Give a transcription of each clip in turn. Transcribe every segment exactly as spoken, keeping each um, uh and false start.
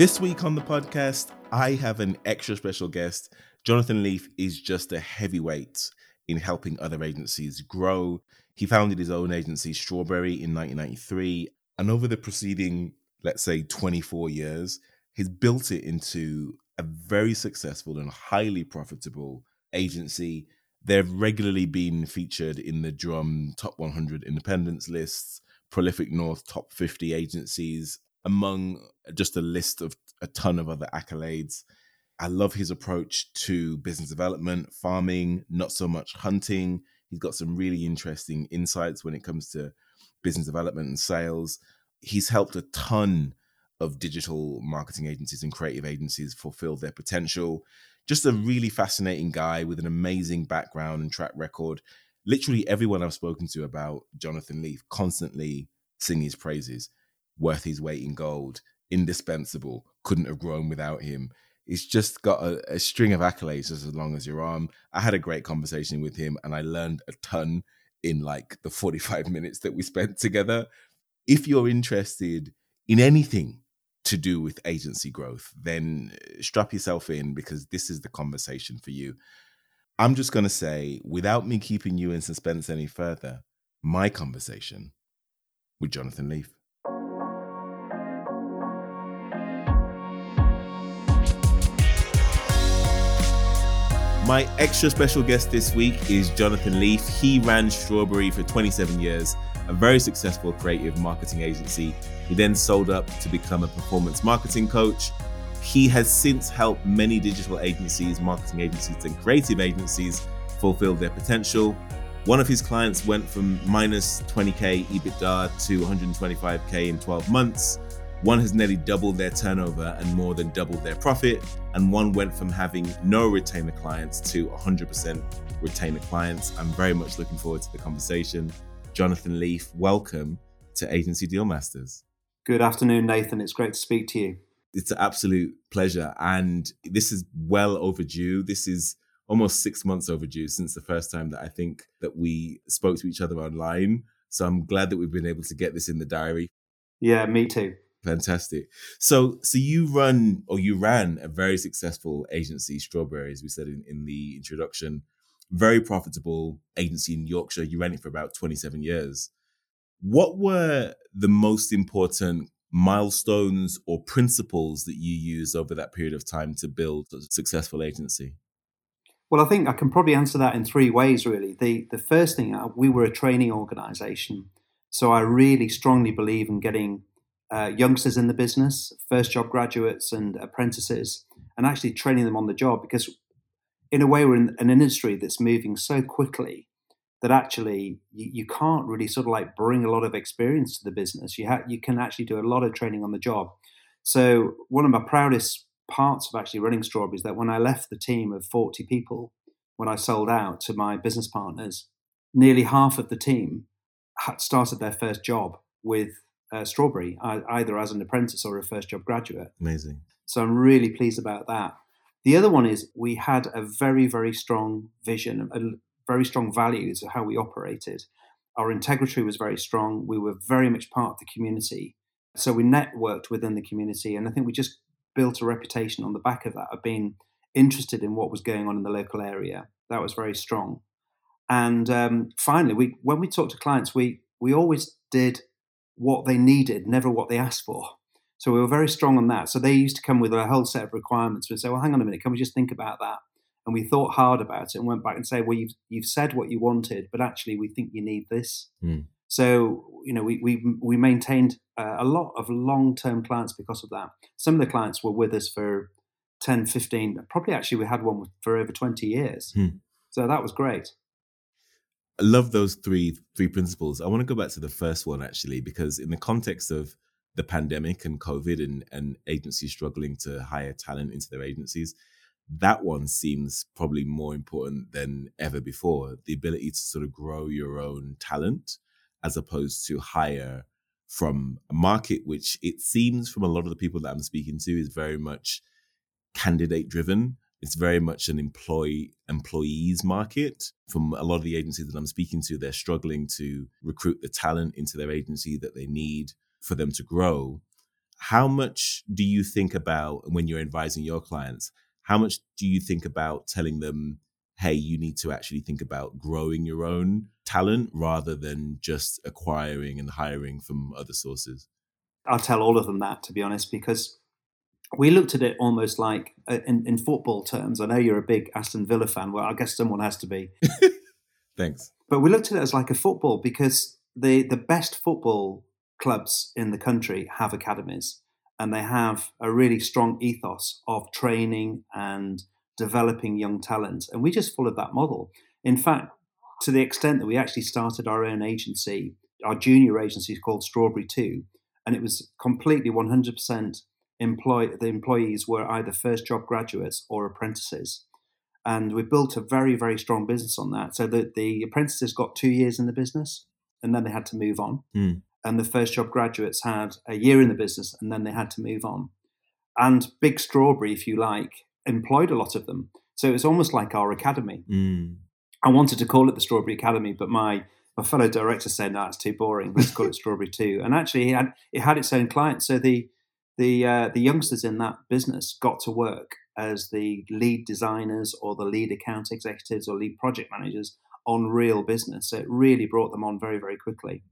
This week on the podcast, I have an extra special guest. Jonathan Leaf is just a heavyweight in helping other agencies grow. He founded his own agency, Strawberry, in nineteen ninety-three. And over the preceding, let's say, twenty-four years, he's built it into a very successful and highly profitable agency. They've regularly been featured in the Drum Top one hundred Independence lists, Prolific North Top fifty agencies, among just a list of a ton of other accolades. I love his approach to business development, farming, not so much hunting. He's got some really interesting insights when it comes to business development and sales. He's helped a ton of digital marketing agencies and creative agencies fulfill their potential. Just a really fascinating guy with an amazing background and track record. Literally everyone I've spoken to about Jonathan Leaf constantly sing his praises. Worth his weight in gold, indispensable, couldn't have grown without him. He's just got a, a string of accolades as long as your arm. I had a great conversation with him and I learned a ton in like the forty-five minutes that we spent together. If you're interested in anything to do with agency growth, then strap yourself in because this is the conversation for you. I'm just going to say, without me keeping you in suspense any further, my conversation with Jonathan Leaf. My extra special guest this week is Jonathan Leaf. He ran Strawberry for twenty-seven years, a very successful creative marketing agency. He then sold up to become a performance marketing coach. He has since helped many digital agencies, marketing agencies, and creative agencies fulfill their potential. One of his clients went from minus twenty K EBITDA to one hundred twenty-five K in twelve months. One has nearly doubled their turnover and more than doubled their profit. And one went from having no retainer clients to one hundred percent retainer clients. I'm very much looking forward to the conversation. Jonathan Leaf, welcome to Agency Deal Masters. Good afternoon, Nathan. It's great to speak to you. It's an absolute pleasure. And this is well overdue. This is almost six months overdue since the first time that I think that we spoke to each other online. So I'm glad that we've been able to get this in the diary. Yeah, me too. Fantastic. So, so you run or you ran a very successful agency, Strawberry, as we said in, in the introduction, very profitable agency in Yorkshire. You ran it for about twenty-seven years. What were the most important milestones or principles that you used over that period of time to build a successful agency? Well, I think I can probably answer that in three ways, really. The, the first thing, we were a training organization. So I really strongly believe in getting Uh, youngsters in the business, first job graduates and apprentices, and actually training them on the job, because in a way we're in an industry that's moving so quickly that actually you, you can't really sort of like bring a lot of experience to the business. You ha- you can actually do a lot of training on the job. So one of my proudest parts of actually running Strawberry is that when I left the team of forty people, when I sold out to my business partners, nearly half of the team had started their first job with Uh, Strawberry, either as an apprentice or a first job graduate. Amazing. So I'm really pleased about that. The other one is we had a very, very strong vision, a very strong values of how we operated. Our integrity was very strong. We were very much part of the community. So we networked within the community. And I think we just built a reputation on the back of that of being interested in what was going on in the local area. That was very strong. And um, finally, we when we talked to clients, we we always did what they needed, never what they asked for. So we were very strong on that. So they used to come with a whole set of requirements. We'd say, well, hang on a minute, can we just think about that? And we thought hard about it and went back and say, well, you've you've said what you wanted, but actually we think you need this. Mm. So, you know, we we we maintained uh, a lot of long-term clients because of that. Some of the clients were with us for ten, fifteen, probably actually we had one for over twenty years. Mm. So that was great. I love those three three principles. I want to go back to the first one, actually, because in the context of the pandemic and COVID and, and agencies struggling to hire talent into their agencies, that one seems probably more important than ever before. The ability to sort of grow your own talent as opposed to hire from a market, which it seems from a lot of the people that I'm speaking to is very much candidate driven. It's very much an employee employees market. From a lot of the agencies that I'm speaking to, they're struggling to recruit the talent into their agency that they need for them to grow. How much do you think about, when you're advising your clients, how much do you think about telling them, hey, you need to actually think about growing your own talent rather than just acquiring and hiring from other sources? I'll tell all of them that, to be honest, because we looked at it almost like uh, in, in football terms. I know you're a big Aston Villa fan. Well, I guess someone has to be. Thanks. But we looked at it as like a football, because the, the best football clubs in the country have academies, and they have a really strong ethos of training and developing young talent. And we just followed that model. In fact, to the extent that we actually started our own agency, our junior agency is called Strawberry Two, and it was completely one hundred percent employ- the employees were either first job graduates or apprentices. And we built a very, very strong business on that. So that the apprentices got two years in the business and then they had to move on. Mm. And the first job graduates had a year in the business and then they had to move on. And Big Strawberry, if you like, employed a lot of them. So it was almost like our academy. Mm. I wanted to call it the Strawberry Academy, but my, my fellow director said, no, it's too boring. Let's call it Strawberry Two. And actually, it had, it had its own clients. So the the uh, the youngsters in that business got to work as the lead designers or the lead account executives or lead project managers on real business. So it really brought them on very, very quickly.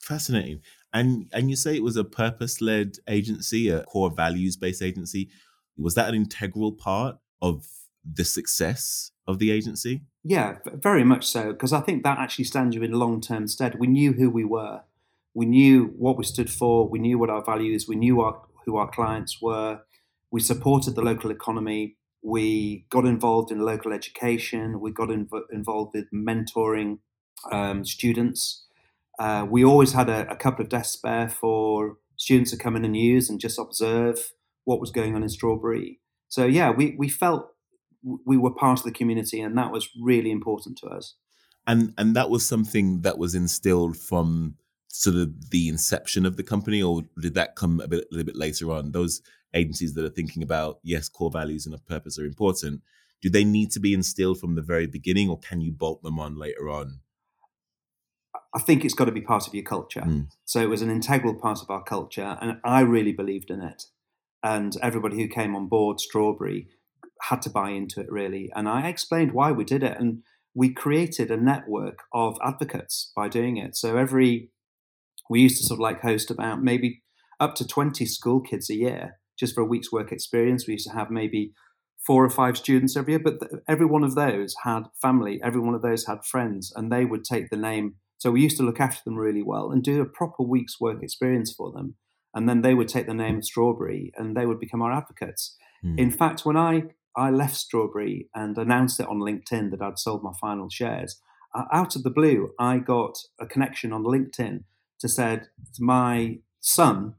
Fascinating. And and you say it was a purpose-led agency, a core values-based agency. Was that an integral part of the success of the agency? Yeah, very much so, because I think that actually stands you in long-term stead. We knew who we were. We knew what we stood for. We knew what our values, we knew our, who our clients were. We supported the local economy. We got involved in local education. We got inv- involved with mentoring um, students. Uh, we always had a, a couple of desks spare for students to come in and use and just observe what was going on in Strawberry. So yeah, we, we felt we were part of the community, and that was really important to us. And and that was something that was instilled from sort of the inception of the company, or did that come a, bit, a little bit later on? Those agencies that are thinking about, yes, core values and a purpose are important, do they need to be instilled from the very beginning, or can you bolt them on later on? I think it's got to be part of your culture. Mm. So it was an integral part of our culture, and I really believed in it. And everybody who came on board Strawberry had to buy into it, really. And I explained why we did it. And we created a network of advocates by doing it. So every, we used to sort of like host about maybe up to twenty school kids a year, just for a week's work experience. We used to have maybe four or five students every year, but th- every one of those had family. Every one of those had friends, and they would take the name. So we used to look after them really well and do a proper week's work experience for them. And then they would take the name of Strawberry and they would become our advocates. Mm. In fact, when I, I left Strawberry and announced it on LinkedIn that I'd sold my final shares, uh, out of the blue, I got a connection on LinkedIn to said my son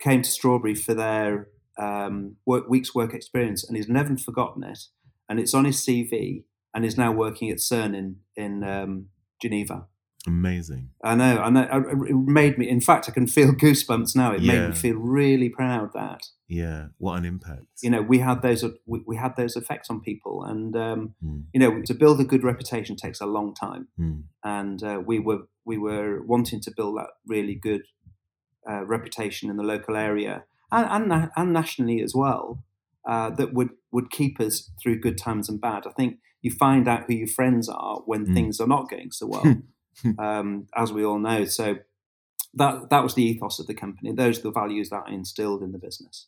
came to Strawberry for their um, work, week's work experience, and he's never forgotten it. And it's on his C V, and is now working at CERN in, in um, Geneva. Amazing. I know. I know. It made me, in fact, I can feel goosebumps now. It yeah. made me feel really proud that. Yeah. What an impact. You know, we had those, we, we had those effects on people. And, um, mm. you know, to build a good reputation takes a long time. Mm. And uh, we were, we were wanting to build that really good uh, reputation in the local area and, and, and nationally as well, uh, that would, would keep us through good times and bad. I think you find out who your friends are when mm. things are not going so well. um, as we all know. So that that was the ethos of the company. Those are the values that I instilled in the business.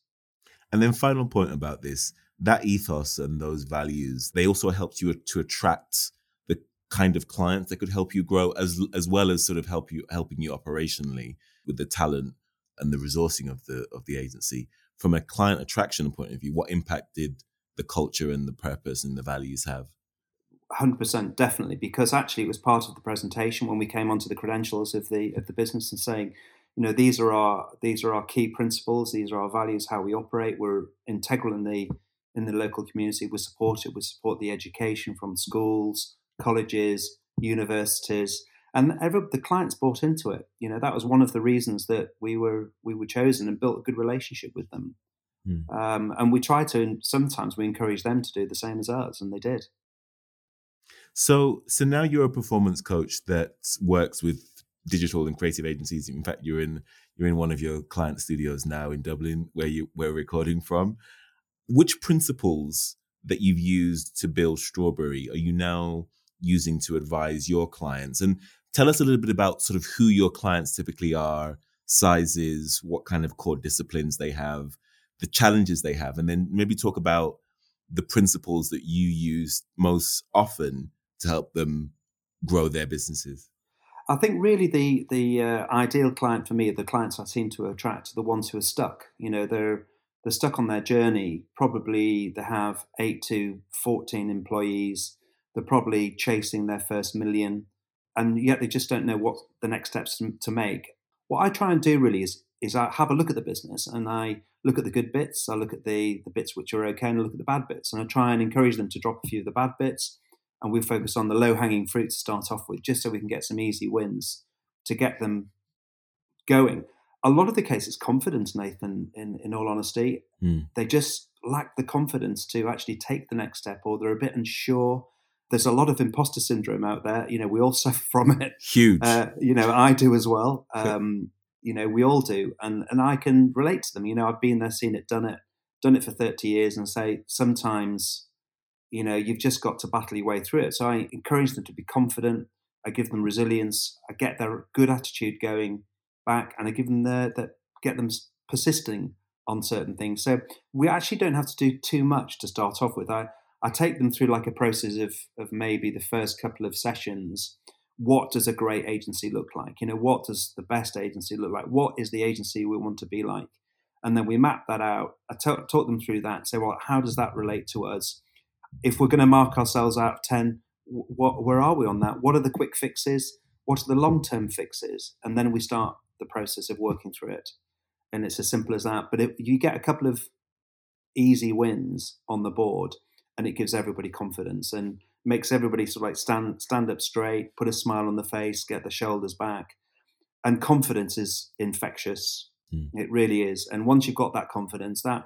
And then final point about this, that ethos and those values, they also helped you to attract the kind of clients that could help you grow, as as well as sort of help you helping you operationally with the talent and the resourcing of the of the agency. From a client attraction point of view, what impact did the culture and the purpose and the values have? one hundred percent, definitely, because actually it was part of the presentation when we came onto the credentials of the of the business and saying, you know, these are our these are our key principles, these are our values, how we operate. We're integral in the in the local community. We're supported. We support the education from schools, colleges, universities, and every, the clients bought into it. You know, that was one of the reasons that we were we were chosen and built a good relationship with them. Mm. Um, and we try to sometimes we encourage them to do the same as us, and they did. So so now you're a performance coach that works with digital and creative agencies. In fact, you're in you're in one of your client studios now in Dublin, where you where we're recording from. Which principles that you've used to build Strawberry are you now using to advise your clients? And tell us a little bit about sort of who your clients typically are, sizes, what kind of core disciplines they have, the challenges they have, and then maybe talk about the principles that you use most often to help them grow their businesses. I think really the the uh, ideal client for me are the clients I seem to attract, the ones who are stuck. You know, they're they're stuck on their journey. Probably they have eight to fourteen employees. They're probably chasing their first million, and yet they just don't know what the next steps to, to make. What I try and do really is is I have a look at the business, and I look at the good bits, I look at the, the bits which are okay, and I look at the bad bits. And I try and encourage them to drop a few of the bad bits, and we focus on the low-hanging fruit to start off with, just so we can get some easy wins to get them going. A lot of the case is confidence, Nathan, in, in all honesty. Mm. They just lack the confidence to actually take the next step, or they're a bit unsure. There's a lot of imposter syndrome out there. You know, we all suffer from it. Huge. Uh, you know, I do as well. Um, you know, we all do. And and I can relate to them. You know, I've been there, seen it, done it, done it for thirty years, and say sometimes, you know, you've just got to battle your way through it. So I encourage them to be confident. I give them resilience. I get their good attitude going back, and I give them the, the get them persisting on certain things. So we actually don't have to do too much to start off with. I, I take them through like a process of of maybe the first couple of sessions. What does a great agency look like? You know, what does the best agency look like? What is the agency we want to be like? And then we map that out. I t- talk them through that and say, well, how does that relate to us? If we're going to mark ourselves out of ten, what, where are we on that? What are the quick fixes? What are the long-term fixes? And then we start the process of working through it. And it's as simple as that. But it, you get a couple of easy wins on the board, and it gives everybody confidence and makes everybody sort of like stand stand up straight, put a smile on the face, get the shoulders back. And confidence is infectious. Mm. It really is. And once you've got that confidence, that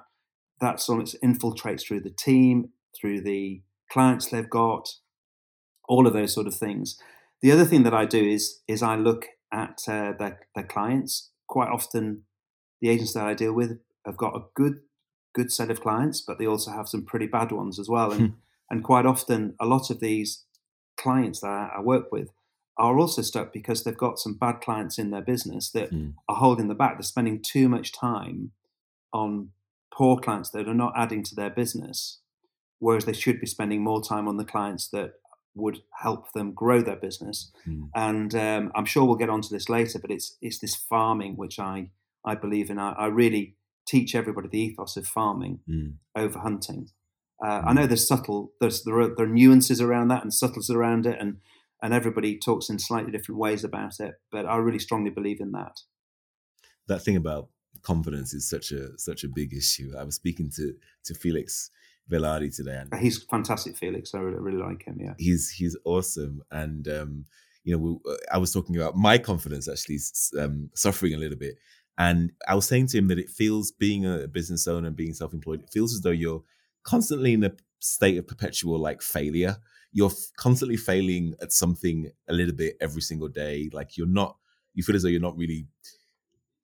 that sort of infiltrates through the team, through the clients they've got, all of those sort of things. The other thing that I do is is I look at uh, their, their clients. Quite often the agents that I deal with have got a good good set of clients, but they also have some pretty bad ones as well. And and quite often a lot of these clients that I, I work with are also stuck because they've got some bad clients in their business that mm. are holding them back. They're spending too much time on poor clients that are not adding to their business, whereas they should be spending more time on the clients that would help them grow their business. Mm. And um, I'm sure we'll get onto this later, but it's it's this farming, which I, I believe in. I, I really... teach everybody the ethos of farming mm. over hunting. Uh, mm. I know there's subtle, there's there are, there are nuances around that and subtleties around it, and and everybody talks in slightly different ways about it. But I really strongly believe in that. That thing about confidence is such a such a big issue. I was speaking to to Felix Velardi today, and he's fantastic, Felix. I really, really like him. Yeah, he's he's awesome, and um, you know, we, I was talking about my confidence actually um, suffering a little bit. And I was saying to him that it feels, being a business owner and being self-employed, it feels as though you're constantly in a state of perpetual like failure. You're f- constantly failing at something a little bit every single day. Like you're not, you feel as though you're not really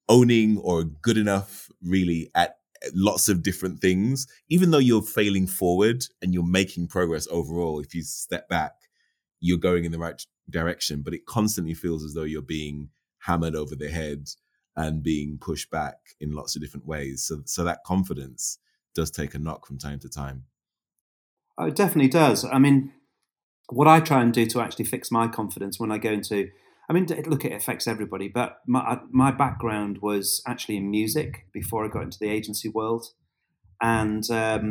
owning or good enough really at lots of different things. Even though you're failing forward and you're making progress overall, if you step back, you're going in the right direction. But it constantly feels as though you're being hammered over the head and being pushed back in lots of different ways. So so that confidence does take a knock from time to time. Oh, it definitely does. I mean, what I try and do to actually fix my confidence when I go into, I mean, look, it affects everybody, but my my background was actually in music before I got into the agency world. And um,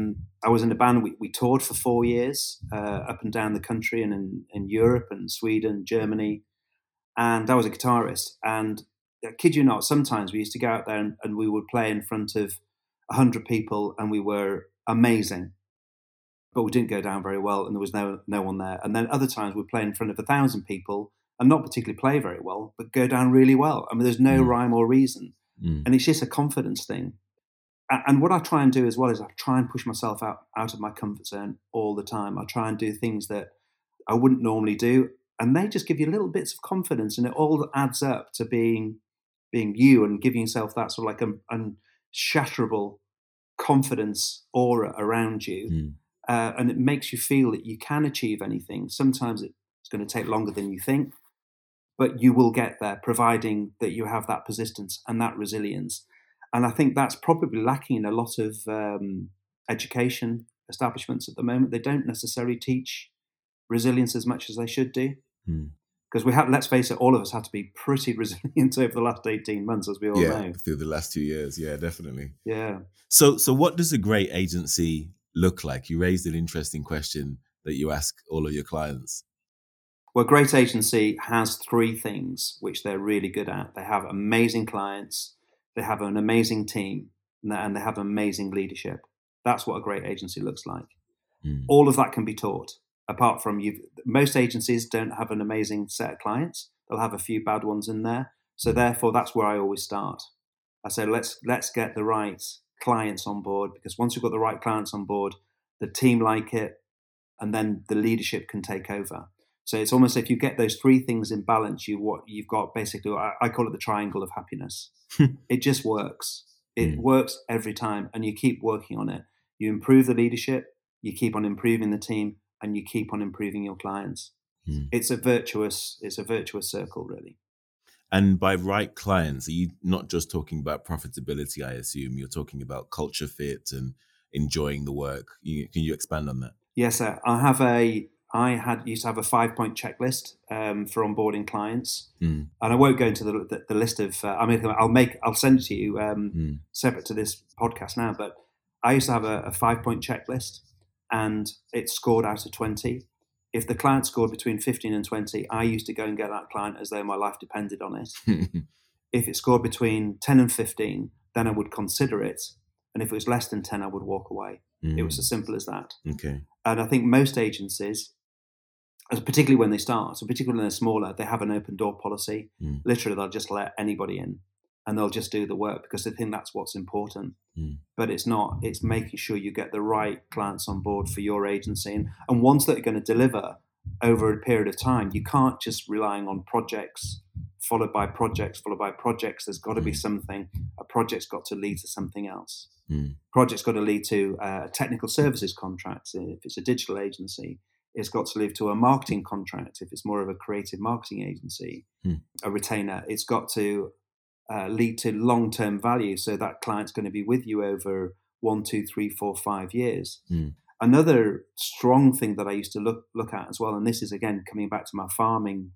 I was in a band, we, we toured for four years, uh, up and down the country and in, in Europe and Sweden, Germany. And I was a guitarist, and I kid you not, sometimes we used to go out there and, and we would play in front of one hundred people, and we were amazing, but we didn't go down very well, and there was no no one there. And then other times we'd play in front of one thousand people and not particularly play very well, but go down really well. I mean, there's no mm. rhyme or reason. Mm. And it's just a confidence thing. And what I try and do as well is I try and push myself out, out of my comfort zone all the time. I try and do things that I wouldn't normally do. And they just give you little bits of confidence, and it all adds up to being being you and giving yourself that sort of like unshatterable confidence aura around you. Mm. Uh, and it makes you feel that you can achieve anything. Sometimes it's going to take longer than you think, but you will get there, providing that you have that persistence and that resilience. And I think that's probably lacking in a lot of um, education establishments at the moment. They don't necessarily teach resilience as much as they should do. Mm. Because we have, let's face it, all of us had to be pretty resilient over the last eighteen months, as we all yeah, know. Through the last two years, yeah, definitely. Yeah. So, so what does a great agency look like? You raised an interesting question that you ask all of your clients. Well, a great agency has three things which they're really good at. They have amazing clients, they have an amazing team, and they have amazing leadership. That's what a great agency looks like. Mm. All of that can be taught. Apart from you, most agencies don't have an amazing set of clients. They'll have a few bad ones in there. So therefore, that's where I always start. I say, let's let's get the right clients on board, because once you've got the right clients on board, the team like it, and then the leadership can take over. So it's almost like if you get those three things in balance, you what you've got basically, I, I call it the triangle of happiness. It just works. It works every time, and you keep working on it. You improve the leadership, you keep on improving the team, and you keep on improving your clients. Hmm. It's a virtuous, it's a virtuous circle, really. And by right clients, are you not just talking about profitability, I assume? You're talking about culture fit and enjoying the work. You, can you expand on that? Yes, sir. I have a, I had used to have a five-point checklist um, for onboarding clients, hmm. and I won't go into the the, the list of. Uh, I mean, I'll make, I'll send it to you um, hmm. separate to this podcast now. But I used to have a, a five-point checklist. And it scored out of twenty. If the client scored between fifteen and twenty, I used to go and get that client as though my life depended on it. If it scored between ten and fifteen, then I would consider it. And if it was less than ten, I would walk away. Mm. It was as simple as that. Okay. And I think most agencies, particularly when they start, so particularly when they're smaller, they have an open door policy. Mm. Literally, they'll just let anybody in. And they'll just do the work because they think that's what's important. Mm. But it's not. It's making sure you get the right clients on board for your agency. And, and ones that are going to deliver over a period of time. You can't just relying on projects, followed by projects, followed by projects. There's got to mm. be something. A project's got to lead to something else. Mm. Project's got to lead to uh, technical services contracts if it's a digital agency. It's got to lead to a marketing contract if it's more of a creative marketing agency, mm. a retainer. It's got to... Uh, lead to long-term value, so that client's going to be with you over one, two, three, four, five years. Mm. Another strong thing that I used to look look at as well, and this is again coming back to my farming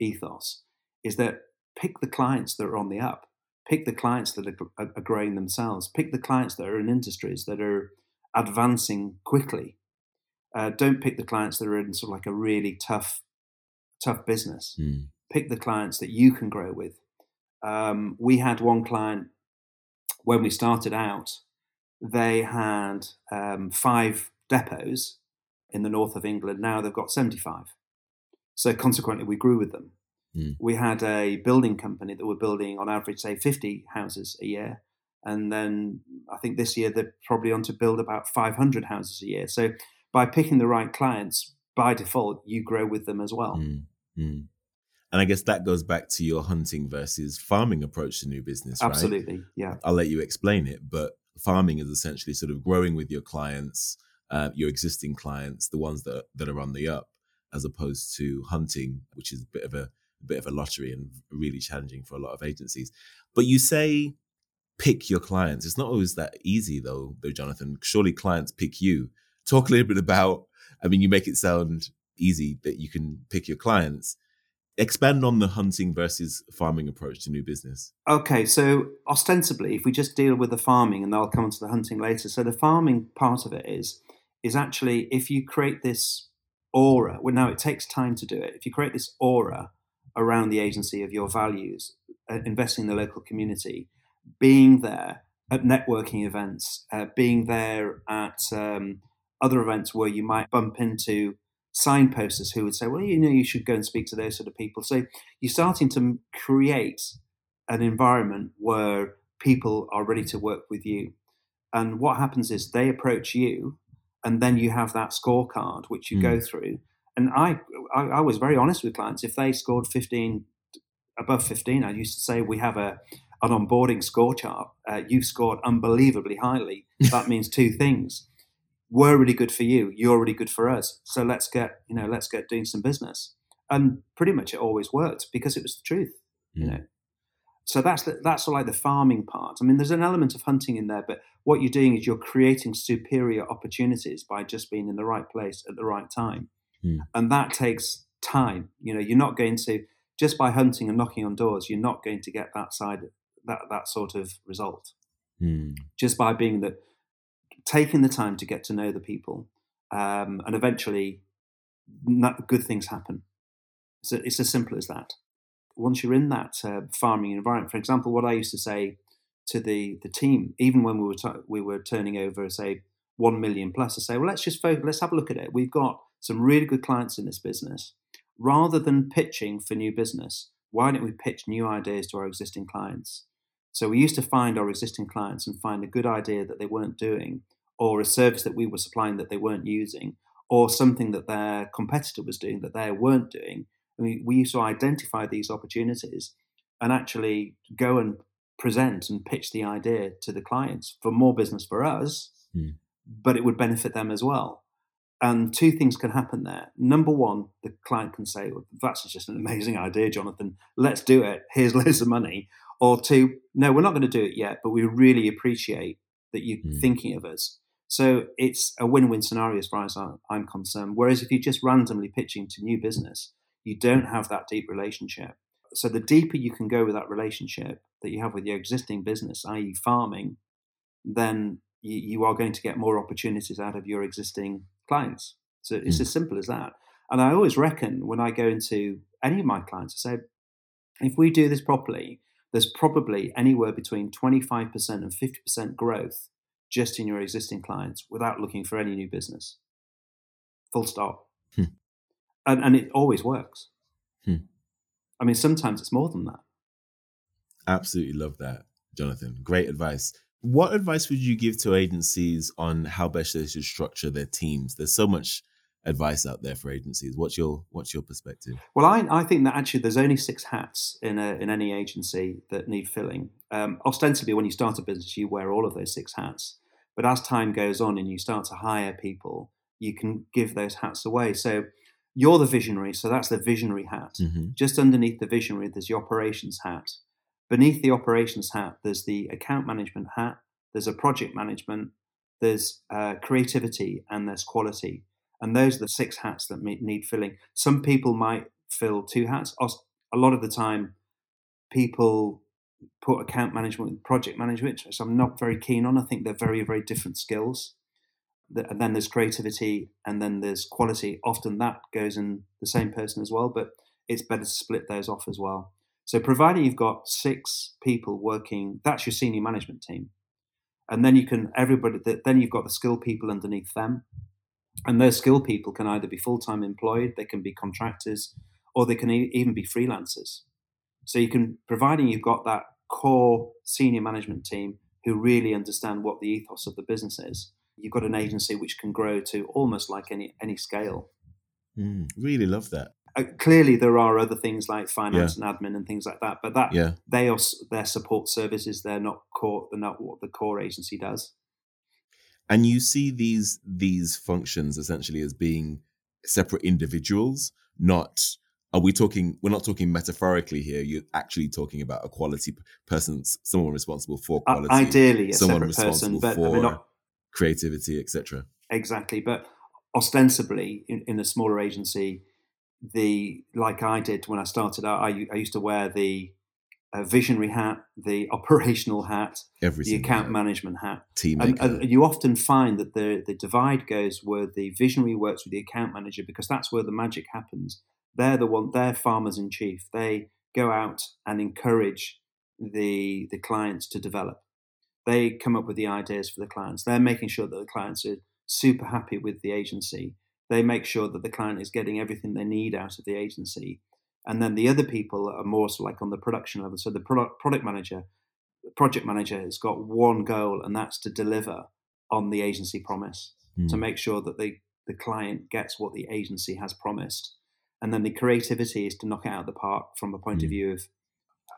ethos, is that pick the clients that are on the up, pick the clients that are, are, are growing themselves, pick the clients that are in industries that are advancing quickly. Uh, don't pick the clients that are in sort of like a really tough, tough business. Mm. Pick the clients that you can grow with. Um, we had one client when we started out, they had um, five depots in the north of England. Now they've got seventy-five. So consequently, we grew with them. Mm. We had a building company that were building on average, say, fifty houses a year. And then I think this year they're probably on to build about five hundred houses a year. So by picking the right clients, by default, you grow with them as well. Mm. Mm. And I guess that goes back to your hunting versus farming approach to new business, right? Absolutely, yeah. I'll let you explain it, but farming is essentially sort of growing with your clients, uh, your existing clients, the ones that that are on the up, as opposed to hunting, which is a bit of a, a bit of a lottery and really challenging for a lot of agencies. But you say pick your clients. It's not always that easy, though, though, Jonathan. Surely clients pick you. Talk a little bit about, I mean, you make it sound easy that you can pick your clients. Expand on the hunting versus farming approach to new business. Okay, so ostensibly, if we just deal with the farming, and I'll come on to the hunting later. So the farming part of it is, is actually if you create this aura, well, now it takes time to do it. If you create this aura around the agency of your values, uh, investing in the local community, being there at networking events, uh, being there at um, other events where you might bump into signposters who would say, well, you know, you should go and speak to those sort of people. So you're starting to create an environment where people are ready to work with you. And what happens is they approach you, and then you have that scorecard, which you mm. go through. And I, I, I was very honest with clients. If they scored fifteen, above fifteen, I used to say, we have a an onboarding score chart. Uh, you've scored unbelievably highly. That means two things. We're really good for you. You're really good for us. So let's get, you know, let's get doing some business. And pretty much it always worked because it was the truth, mm. you know. So that's the, that's sort of like the farming part. I mean, there's an element of hunting in there, but what you're doing is you're creating superior opportunities by just being in the right place at the right time. Mm. And that takes time. You know, you're not going to, just by hunting and knocking on doors, you're not going to get that side, that, that sort of result. Mm. Just by being the, taking the time to get to know the people, um, and eventually not, good things happen. So it's as simple as that. Once you're in that uh, farming environment, for example, what I used to say to the, the team, even when we were t- we were turning over, say, one million plus, I say, well, let's just focus, let's have a look at it. We've got some really good clients in this business. Rather than pitching for new business, why don't we pitch new ideas to our existing clients? So we used to find our existing clients and find a good idea that they weren't doing, or a service that we were supplying that they weren't using, or something that their competitor was doing that they weren't doing. We, we used to identify these opportunities and actually go and present and pitch the idea to the clients for more business for us, mm. but it would benefit them as well. And two things can happen there. Number one, the client can say, well, that's just an amazing idea, Jonathan. Let's do it. Here's loads of money. Or two, no, we're not going to do it yet, but we really appreciate that you're mm. thinking of us. So it's a win-win scenario as far as I'm concerned. Whereas if you're just randomly pitching to new business, you don't have that deep relationship. So the deeper you can go with that relationship that you have with your existing business, that is farming, then you, you are going to get more opportunities out of your existing clients. So it's mm. as simple as that. And I always reckon when I go into any of my clients, I say, if we do this properly, there's probably anywhere between twenty-five percent and fifty percent growth just in your existing clients without looking for any new business. Full stop. Mm. And, and it always works. Hmm. I mean, sometimes it's more than that. Absolutely love that, Jonathan. Great advice. What advice would you give to agencies on how best they should structure their teams? There's so much advice out there for agencies. What's your What's your perspective? Well, I, I think that actually there's only six hats in a, in any agency that need filling. Um, ostensibly, when you start a business, you wear all of those six hats. But as time goes on and you start to hire people, you can give those hats away. So you're the visionary, so that's the visionary hat. Mm-hmm. Just underneath the visionary, there's the operations hat. Beneath the operations hat, there's the account management hat, there's a project management, there's uh, creativity, and there's quality. And those are the six hats that need filling. Some people might fill two hats. A lot of the time, people put account management with project management, which I'm not very keen on. I think they're very, very different skills. And then there's creativity, and then there's quality. Often that goes in the same person as well, but it's better to split those off as well. So providing you've got six people working, that's your senior management team. And then you can, everybody, then you've got the skilled people underneath them. And those skilled people can either be full-time employed, they can be contractors, or they can even be freelancers. So you can, providing you've got that core senior management team who really understand what the ethos of the business is, you've got an agency which can grow to almost like any any scale. Mm, really love that. Uh, clearly, there are other things like finance yeah. and admin and things like that, but that yeah. they are their support services. They're not core. They're not what the core agency does. And you see these these functions essentially as being separate individuals. Not are we talking? We're not talking metaphorically here. You're actually talking about a quality person, someone responsible for quality. Uh, ideally, a someone separate responsible person, but for. I mean, not, creativity, et cetera. Exactly. But ostensibly in, in a smaller agency, the like I did when I started out, I, I used to wear the uh, visionary hat, the operational hat, Every the account hat. management hat. Team and, and you often find that the, the divide goes where the visionary works with the account manager because that's where the magic happens. They're the one, they're farmers in chief. They go out and encourage the the clients to develop. They come up with the ideas for the clients. They're making sure that the clients are super happy with the agency. They make sure that the client is getting everything they need out of the agency. And then the other people are more so like on the production level. So the product, product manager, the project manager has got one goal, and that's to deliver on the agency promise, mm. to make sure that the the client gets what the agency has promised. And then the creativity is to knock it out of the park from a point mm. of view of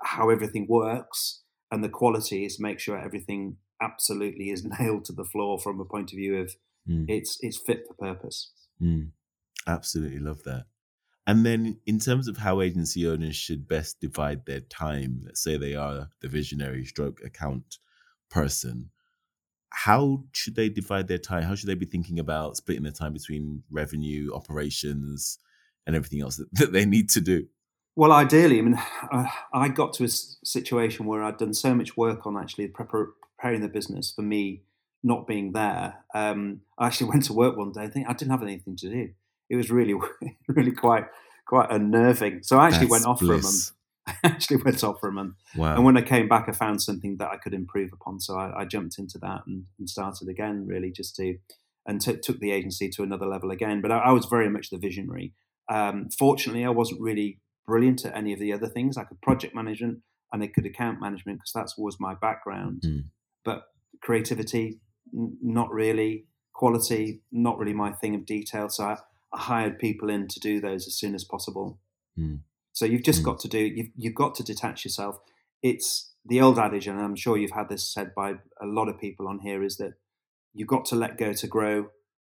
how everything works, and the quality is to make sure everything absolutely is nailed to the floor from a point of view of mm. it's it's fit for purpose. Mm. Absolutely love that. And then in terms of how agency owners should best divide their time, let's say they are the visionary stroke account person, how should they divide their time? How should they be thinking about splitting their time between revenue, operations, and everything else that, that they need to do? Well, ideally, I mean, uh, I got to a situation where I'd done so much work on actually preparing the business for me not being there. Um, I actually went to work one day and think I didn't have anything to do. It was really, really quite, quite unnerving. So I actually That's went off bliss. for a month. I actually went off for a month. Wow. And when I came back, I found something that I could improve upon. So I, I jumped into that and, and started again, really, just to, and t- took the agency to another level again. But I, I was very much the visionary. Um, fortunately, I wasn't really brilliant at any of the other things. I could project management and I could account management because that's always my background. Mm. But creativity, n- not really. Quality, not really my thing of detail. So I, I hired people in to do those as soon as possible. Mm. So you've just mm. got to do, you've, you've got to detach yourself. It's the old adage, and I'm sure you've had this said by a lot of people on here, is that you've got to let go to grow.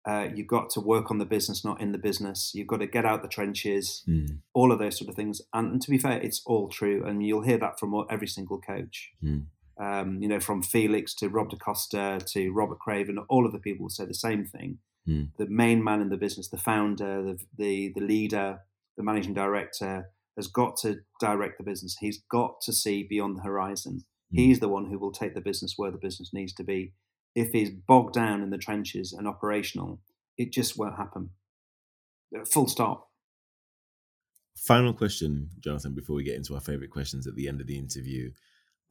Uh, you've got to work on the business, not in the business. You've got to get out the trenches, mm. all of those sort of things. And, and to be fair, it's all true. And you'll hear that from every single coach, mm. um, you know, from Felix to Rob DeCosta to Robert Craven, all of the people will say the same thing. Mm. The main man in the business, the founder, the, the the leader, the managing director has got to direct the business. He's got to see beyond the horizon. Mm. He's the one who will take the business where the business needs to be. If he's bogged down in the trenches and operational, it just won't happen. Full stop. Final question, Jonathan, before we get into our favorite questions at the end of the interview.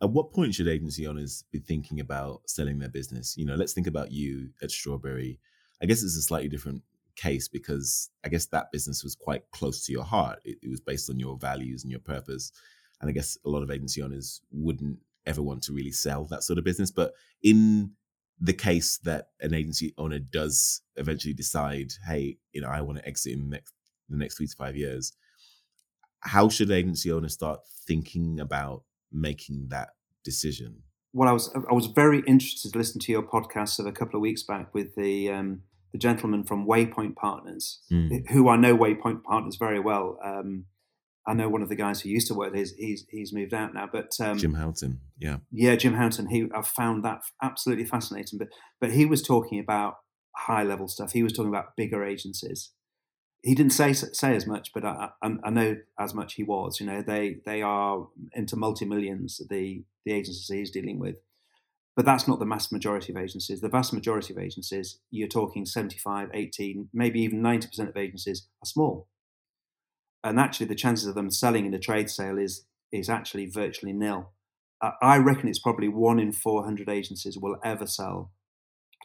At what point should agency owners be thinking about selling their business? You know, let's think about you at Strawberry. I guess it's a slightly different case because I guess that business was quite close to your heart. It, it was based on your values and your purpose. And I guess a lot of agency owners wouldn't ever want to really sell that sort of business. But in the case that an agency owner does eventually decide, hey, you know, I want to exit in the next, the next three to five years, how should agency owners start thinking about making that decision? Well, I was I was very interested to listen to your podcast of a couple of weeks back with the um, the gentleman from Waypoint Partners, mm. who I know Waypoint Partners very well. Um, I know one of the guys who used to work there. He's he's, he's moved out now, but um, Jim Houghton, yeah, yeah, Jim Houghton. He I found that absolutely fascinating. But but he was talking about high level stuff. He was talking about bigger agencies. He didn't say say as much, but I, I, I know as much he was. You know, they they are into multi millions. The the agencies he's dealing with. But that's not the vast majority of agencies. The vast majority of agencies, you're talking seventy-five, eighty, maybe even ninety percent of agencies are small. And actually the chances of them selling in a trade sale is is actually virtually nil. Uh, I reckon it's probably one in four hundred agencies will ever sell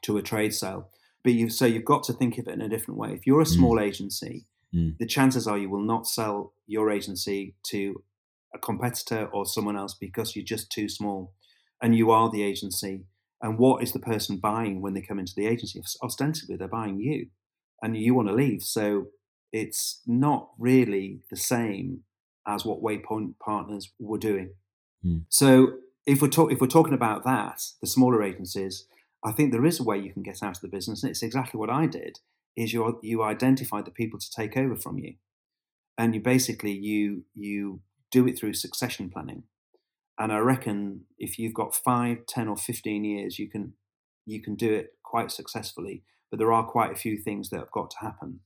to a trade sale. But you so you've got to think of it in a different way. If you're a small mm. agency, mm. the chances are you will not sell your agency to a competitor or someone else because you're just too small and you are the agency. And what is the person buying when they come into the agency? Ostensibly, they're buying you and you want to leave. So it's not really the same as what Waypoint Partners were doing. Mm. So if we're, talk- if we're talking about that, the smaller agencies, I think there is a way you can get out of the business. And it's exactly what I did, is you you identify the people to take over from you. And you basically, you you... do it through succession planning. And I reckon if you've got five, ten or fifteen years, you can you can do it quite successfully. But there are quite a few things that have got to happen.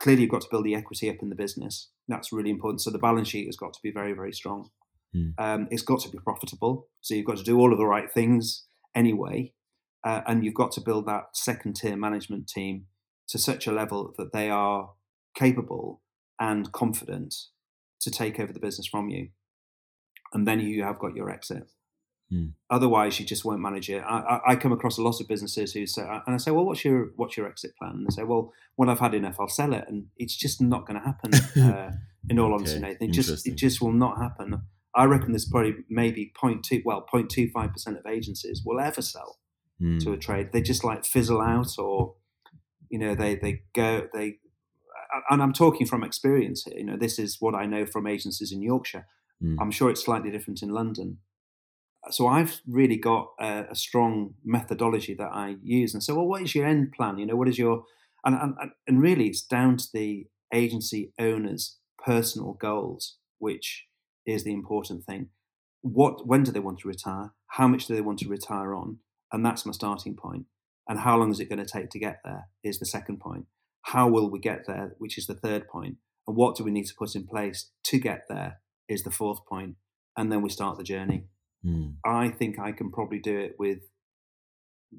Clearly, you've got to build the equity up in the business. That's really important. So the balance sheet has got to be very, very strong. Mm. Um, it's got to be profitable. So you've got to do all of the right things anyway. Uh, and you've got to build that second tier management team to such a level that they are capable and confident to take over the business from you, and then you have got your exit. Mm. Otherwise, you just won't manage it. I, I, I come across a lot of businesses who say, and I say, "Well, what's your what's your exit plan?" And they say, "Well, when I've had enough, I'll sell it," and it's just not going to happen. Uh, in all okay. honesty, Nathan, it just it just will not happen. I reckon there's probably maybe point two, well, point two five percent of agencies will ever sell mm. to a trade. They just like fizzle out, or you know, they they go they, and I'm talking from experience here. You know, this is what I know from agencies in Yorkshire. Mm. I'm sure it's slightly different in London. So I've really got a, a strong methodology that I use, and so, well, what is your end plan? You know, what is your and and and really, it's down to the agency owners' personal goals, which is the important thing. What, when do they want to retire? How much do they want to retire on? And that's my starting point. And how long is it going to take to get there is the second point. How will we get there, which is the third point. And what do we need to put in place to get there is the fourth point. And then we start the journey. Mm. I think I can probably do it with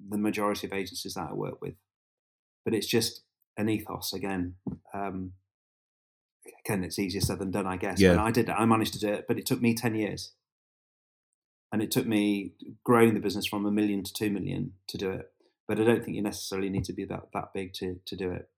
the majority of agencies that I work with. But it's just an ethos again. Um, again, it's easier said than done, I guess. Yeah. And I did it. I managed to do it, but it took me ten years. And it took me growing the business from a million to two million to do it. But I don't think you necessarily need to be that, that big to, to do it.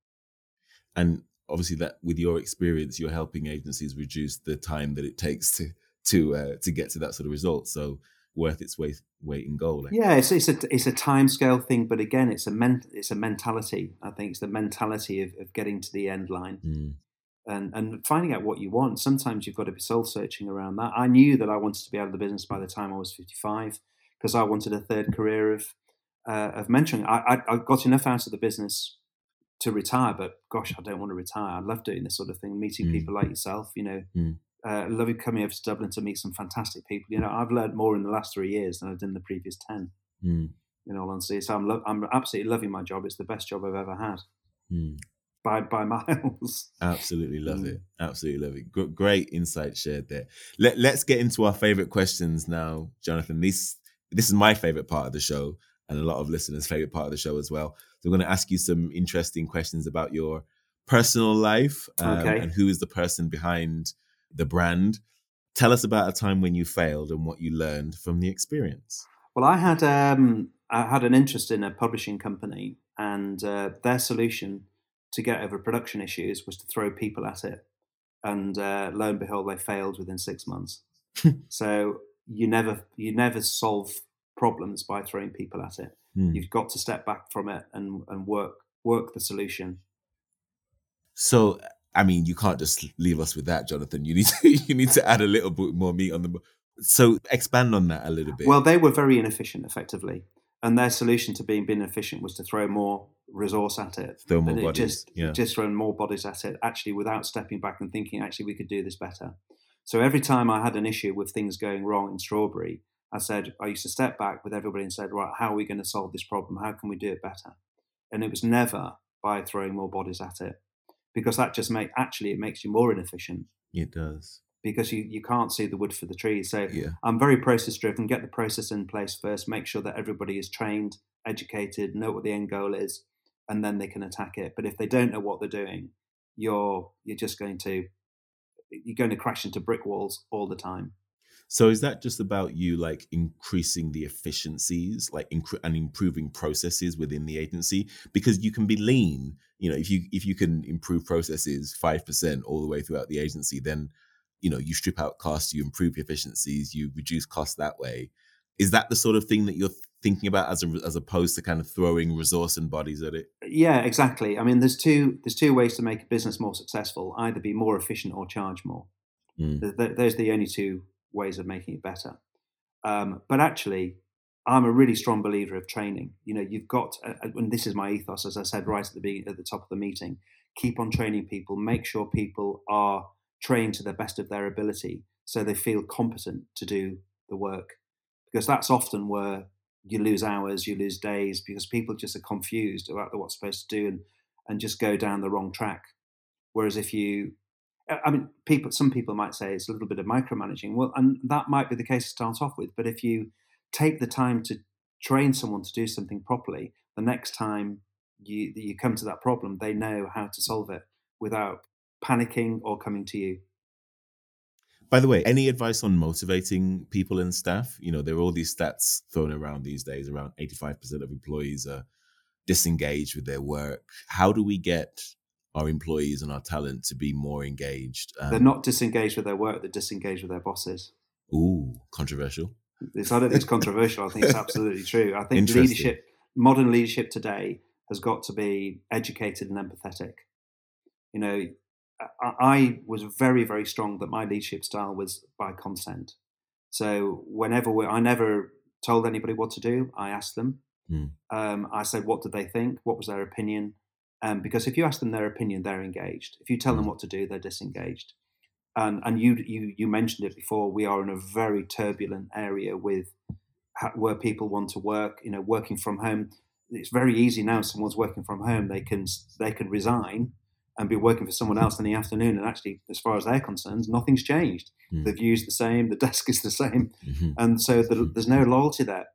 And obviously, that with your experience, you're helping agencies reduce the time that it takes to to uh, to get to that sort of result. So worth its weight weight in gold. Yeah, it's it's a it's a time scale thing, but again, it's a men, it's a mentality. I think it's the mentality of, of getting to the end line mm. and and finding out what you want. Sometimes you've got to be soul searching around that. I knew that I wanted to be out of the business by the time I was fifty-five because I wanted a third career of uh, of mentoring. I, I I got enough out of the business to retire, but gosh, I don't want to retire. I love doing this sort of thing, meeting mm. people like yourself, you know, mm. uh, love coming over to Dublin to meet some fantastic people. You know, I've learned more in the last three years than I've done in the previous ten, mm. in all honesty. So I'm, lo- I'm absolutely loving my job. It's the best job I've ever had mm. by, by miles. Absolutely love mm. it. Absolutely love it. G- great insight shared there. Let, let's get into our favorite questions now, Jonathan. This, this is my favorite part of the show, and a lot of listeners' favorite part of the show as well. So I'm going to ask you some interesting questions about your personal life um, okay. and who is the person behind the brand. Tell us about a time when you failed and what you learned from the experience. Well, I had um, I had an interest in a publishing company, and uh, their solution to get over production issues was to throw people at it. And uh, lo and behold, they failed within six months. So you never you never solve problems by throwing people at it. Mm. You've got to step back from it and, and work work the solution. So, I mean, you can't just leave us with that, Jonathan. You need to, you need to add a little bit more meat on the. So expand on that a little bit. Well, they were very inefficient, effectively, and their solution to being being efficient was to throw more resource at it. Throw more it bodies. Just, yeah. just throwing more bodies at it, actually, without stepping back and thinking, actually, we could do this better. So every time I had an issue with things going wrong in Strawberry, I said, I used to step back with everybody and said, right, how are we going to solve this problem? How can we do it better? And it was never by throwing more bodies at it, because that just make actually it makes you more inefficient. It does. Because you, you can't see the wood for the trees. So yeah. I'm very process driven. Get the process in place first. Make sure that everybody is trained, educated, know what the end goal is, and then they can attack it. But if they don't know what they're doing, you're you're just going to you're going to crash into brick walls all the time. So is that just about you, like, increasing the efficiencies, like, inc- and improving processes within the agency? Because you can be lean, you know, if you if you can improve processes five percent all the way throughout the agency, then, you know, you strip out costs, you improve efficiencies, you reduce costs that way. Is that the sort of thing that you're thinking about, as a, as opposed to kind of throwing resource and bodies at it? Yeah, exactly. I mean, there's two there's two ways to make a business more successful: either be more efficient or charge more. Mm. There's the only two ways of making it better. Um, but actually, I'm a really strong believer of training. You know, you've got, uh, and this is my ethos, as I said right at the beginning, at the top of the meeting, keep on training people, make sure people are trained to the best of their ability so they feel competent to do the work. Because that's often where you lose hours, you lose days, because people just are confused about what's supposed to do and, and just go down the wrong track. Whereas if you I mean, people. Some people might say it's a little bit of micromanaging. Well, and that might be the case to start off with. But if you take the time to train someone to do something properly, the next time you you come to that problem, they know how to solve it without panicking or coming to you. By the way, any advice on motivating people and staff? You know, there are all these stats thrown around these days. Around eighty-five percent of employees are disengaged with their work. How do we get our employees and our talent to be more engaged? Um, they're not disengaged with their work, they're disengaged with their bosses. Ooh, controversial. It's, I don't think it's controversial. I think it's absolutely true. I think leadership, modern leadership today has got to be educated and empathetic. You know, I, I was very, very strong that my leadership style was by consent. So whenever we, I never told anybody what to do, I asked them. Mm. Um, I said, what did they think? What was their opinion? Um, because if you ask them their opinion, they're engaged. If you tell mm. them what to do, they're disengaged. And and you you you mentioned it before. We are in a very turbulent area with where people want to work. You know, working from home. It's very easy now. Someone's working from home. They can they can resign and be working for someone else in the afternoon. And actually, as far as they're concerned, nothing's changed. Mm. The view's the same. The desk is the same. Mm-hmm. And so the, there's no loyalty there.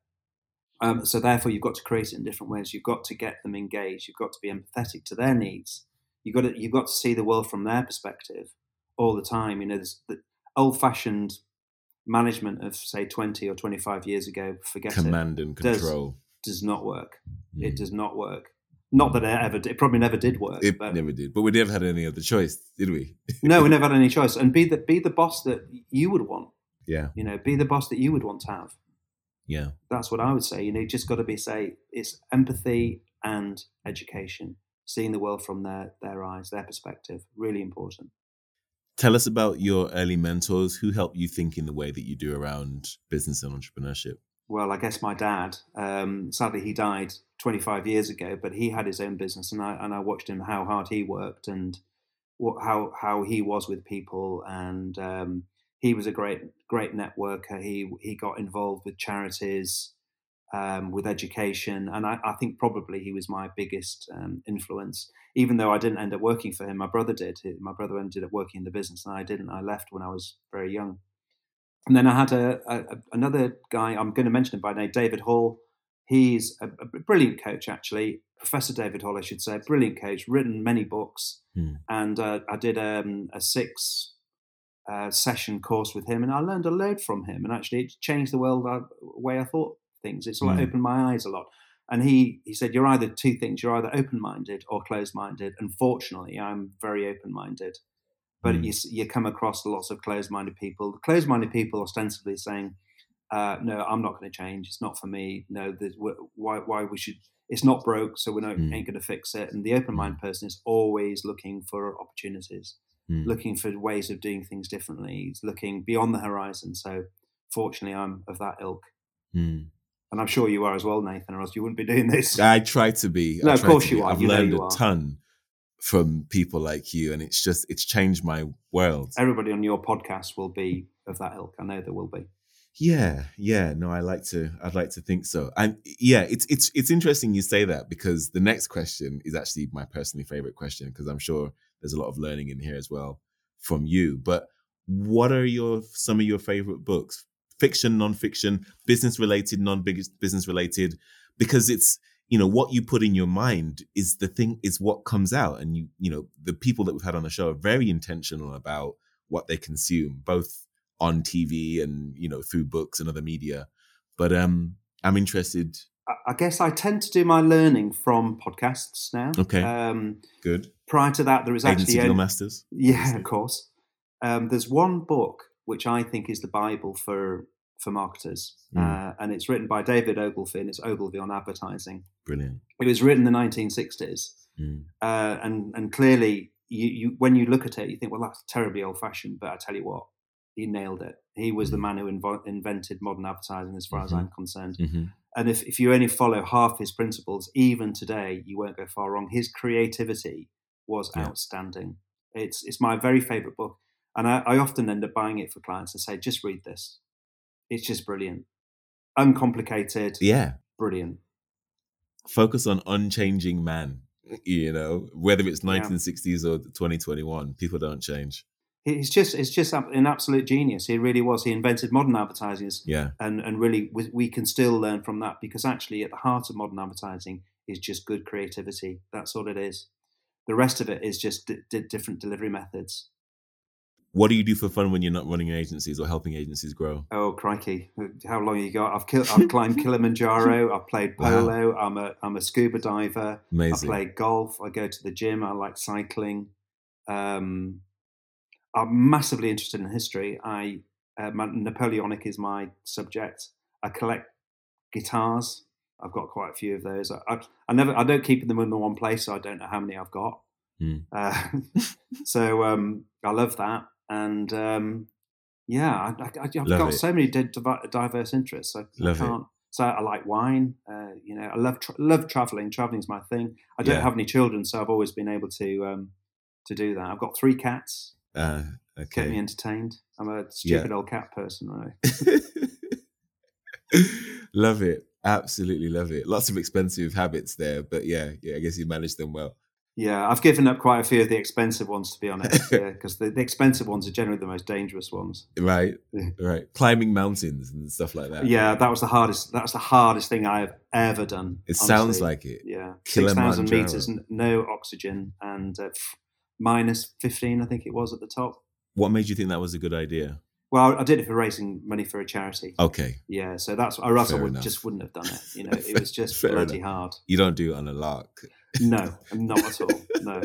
Um, so therefore, you've got to create it in different ways. You've got to get them engaged. You've got to be empathetic to their needs. You've got to, you've got to see the world from their perspective all the time. You know, the old-fashioned management of, say, twenty or twenty-five years ago, forget it. Command and control. Does, does not work. Mm. It does not work. Not that it ever did. It probably never did work. It but, never did. But we never had any other choice, did we? No, we never had any choice. And be the, be the boss that you would want. Yeah. You know, be the boss that you would want to have. Yeah. That's what I would say. You know, you just got to be, say, it's empathy and education, seeing the world from their, their eyes, their perspective. Really important. Tell us about your early mentors. Who helped you think in the way that you do around business and entrepreneurship? Well, I guess my dad. Um, sadly, he died twenty-five years ago, but he had his own business, and I and I watched him how hard he worked and what, how how he was with people. And um, he was a great great networker. He he got involved with charities, um, with education, and I, I think probably he was my biggest um, influence. Even though I didn't end up working for him, my brother did. My brother ended up working in the business, and I didn't. I left when I was very young. And then I had a, a, another guy, I'm going to mention him by name, David Hall. He's a, a brilliant coach, actually. Professor David Hall, I should say. Brilliant coach, written many books. Mm. And uh, I did um, a six uh, session course with him, and I learned a load from him. And actually, it changed the world, uh, way I thought things. It's like mm. opened my eyes a lot. And he, he said, you're either two things. You're either open-minded or closed-minded. And fortunately, I'm very open-minded. But mm. you you come across lots of closed-minded people. The closed-minded people ostensibly saying, uh, no, I'm not going to change. It's not for me. No, why why we should – it's not broke, so we not, mm. ain't going to fix it. And the open-minded mm. person is always looking for opportunities, mm. looking for ways of doing things differently. It's looking beyond the horizon. So fortunately, I'm of that ilk. Mm. And I'm sure you are as well, Nathan, or else you wouldn't be doing this. I try to be. No, of course you are. I've you learned a ton from people like you, and it's just, it's changed my world. Everybody on your podcast will be of that ilk. I know there will be. Yeah, yeah. No, I like to, I'd like to think so. And yeah, it's, it's, it's interesting you say that, because the next question is actually my personally favorite question, because I'm sure there's a lot of learning in here as well from you. But what are your, some of your favorite books? Fiction, non-fiction, business-related, non-business-related, because it's, you know, what you put in your mind is the thing, is what comes out. And, you you know, the people that we've had on the show are very intentional about what they consume, both on T V and, you know, through books and other media. But um, I'm interested. I guess I tend to do my learning from podcasts now. Okay, um, good. Prior to that, there was actually... Agency Deal Masters. Yeah, of course. Um, there's one book which I think is the Bible for for marketers. Mm. Uh, and it's written by David Ogilvy, and it's Ogilvy on Advertising. Brilliant. It was written in the nineteen sixties. Mm. Uh, and, and clearly, you, you when you look at it, you think, well, that's terribly old-fashioned, but I tell you what, he nailed it. He was mm. the man who invo- invented modern advertising, as far mm-hmm. as I'm concerned. Mm-hmm. And if, if you only follow half his principles, even today, you won't go far wrong. His creativity was yeah. outstanding. It's, it's my very favourite book. And I, I often end up buying it for clients and say, just read this. It's just brilliant. Uncomplicated. Yeah. Brilliant. Focus on unchanging man, you know, whether it's nineteen sixties yeah. or twenty twenty-one, people don't change. It's just it's just an absolute genius. He really was. He invented modern advertising. Yeah. And, and really, we, we can still learn from that, because actually at the heart of modern advertising is just good creativity. That's all it is. The rest of it is just d- d- different delivery methods. What do you do for fun when you're not running agencies or helping agencies grow? Oh, crikey. How long have you got? I've, kil- I've climbed Kilimanjaro. I've played polo. Wow. I'm a I'm a scuba diver. Amazing. I play golf. I go to the gym. I like cycling. Um, I'm massively interested in history. I uh, my Napoleonic is my subject. I collect guitars. I've got quite a few of those. I, I, I never, I don't keep them in the one place, so I don't know how many I've got. Mm. Uh, so um, I love that, and um, yeah, I, I, I've love got it. so many diverse interests. I love can't, it. So I like wine. Uh, you know, I love tra- love traveling. Traveling's my thing. I don't yeah. have any children, so I've always been able to um, to do that. I've got three cats. Uh, okay. Keep me entertained. I'm a stupid yeah. old cat person, really. Love it. Absolutely love it. Lots of expensive habits there, but yeah, yeah, I guess you manage them well. Yeah, I've given up quite a few of the expensive ones, to be honest, because yeah, the, the expensive ones are generally the most dangerous ones. Right, right. Climbing mountains and stuff like that. Yeah, that was the hardest. That's the hardest thing I have ever done. It honestly. sounds like it. Yeah, six thousand meters, no oxygen, and uh, minus fifteen, I think it was at the top. What made you think that was a good idea? Well, I did it for raising money for a charity. Okay. Yeah, so that's, or else I would, just wouldn't have done it. You know, it was just bloody enough. hard. You don't do it on a lark. No, not at all. No.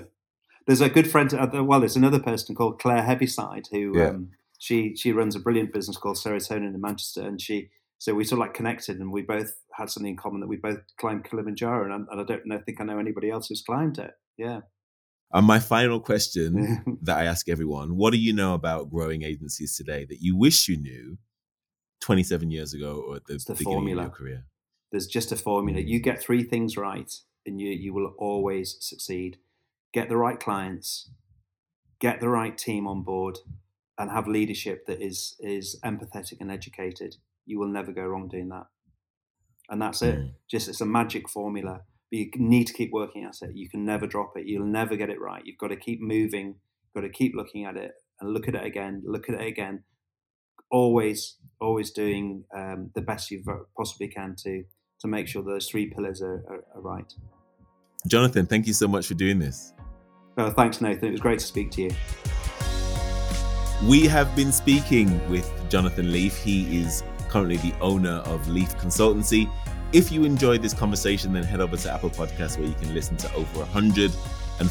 There's a good friend, well, there's another person called Claire Heaviside who, yeah. um, she she runs a brilliant business called Serotonin in Manchester, and she, so we sort of like connected, and we both had something in common that we both climbed Kilimanjaro, and I, and I don't know, think I know anybody else who's climbed it. Yeah. And my final question that I ask everyone, what do you know about growing agencies today that you wish you knew twenty-seven years ago or at the, the beginning formula. of your career? There's just a formula. You get three things right and you, you will always succeed. Get the right clients, get the right team on board, and have leadership that is, is empathetic and educated. You will never go wrong doing that. And that's it. Mm. Just it's a magic formula. But you need to keep working at it. You can never drop it. You'll never get it right. You've got to keep moving. You've got to keep looking at it and look at it again. Look at it again. Always, always doing um, the best you possibly can to to make sure those three pillars are, are, are right. Jonathan, thank you so much for doing this. Oh, thanks, Nathan. It was great to speak to you. We have been speaking with Jonathan Leaf. He is currently the owner of Leaf Consultancy. If you enjoyed this conversation, then head over to Apple Podcasts, where you can listen to over one hundred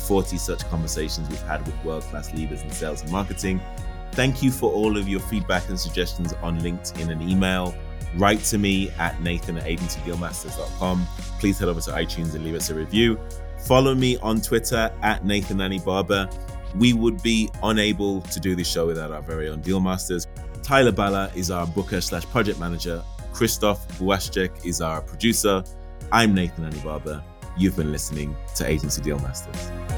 forty such conversations we've had with world-class leaders in sales and marketing. Thank you for all of your feedback and suggestions on LinkedIn and email. Write to me at Nathan at agency deal masters dot com. Please head over to iTunes and leave us a review. Follow me on Twitter at Nathan Annie Barber. We would be unable to do this show without our very own Dealmasters. Tyler Balla is our booker slash project manager. Christoph Błaszczyk is our producer. I'm Nathan Annie Barber. You've been listening to Agency Dealmasters.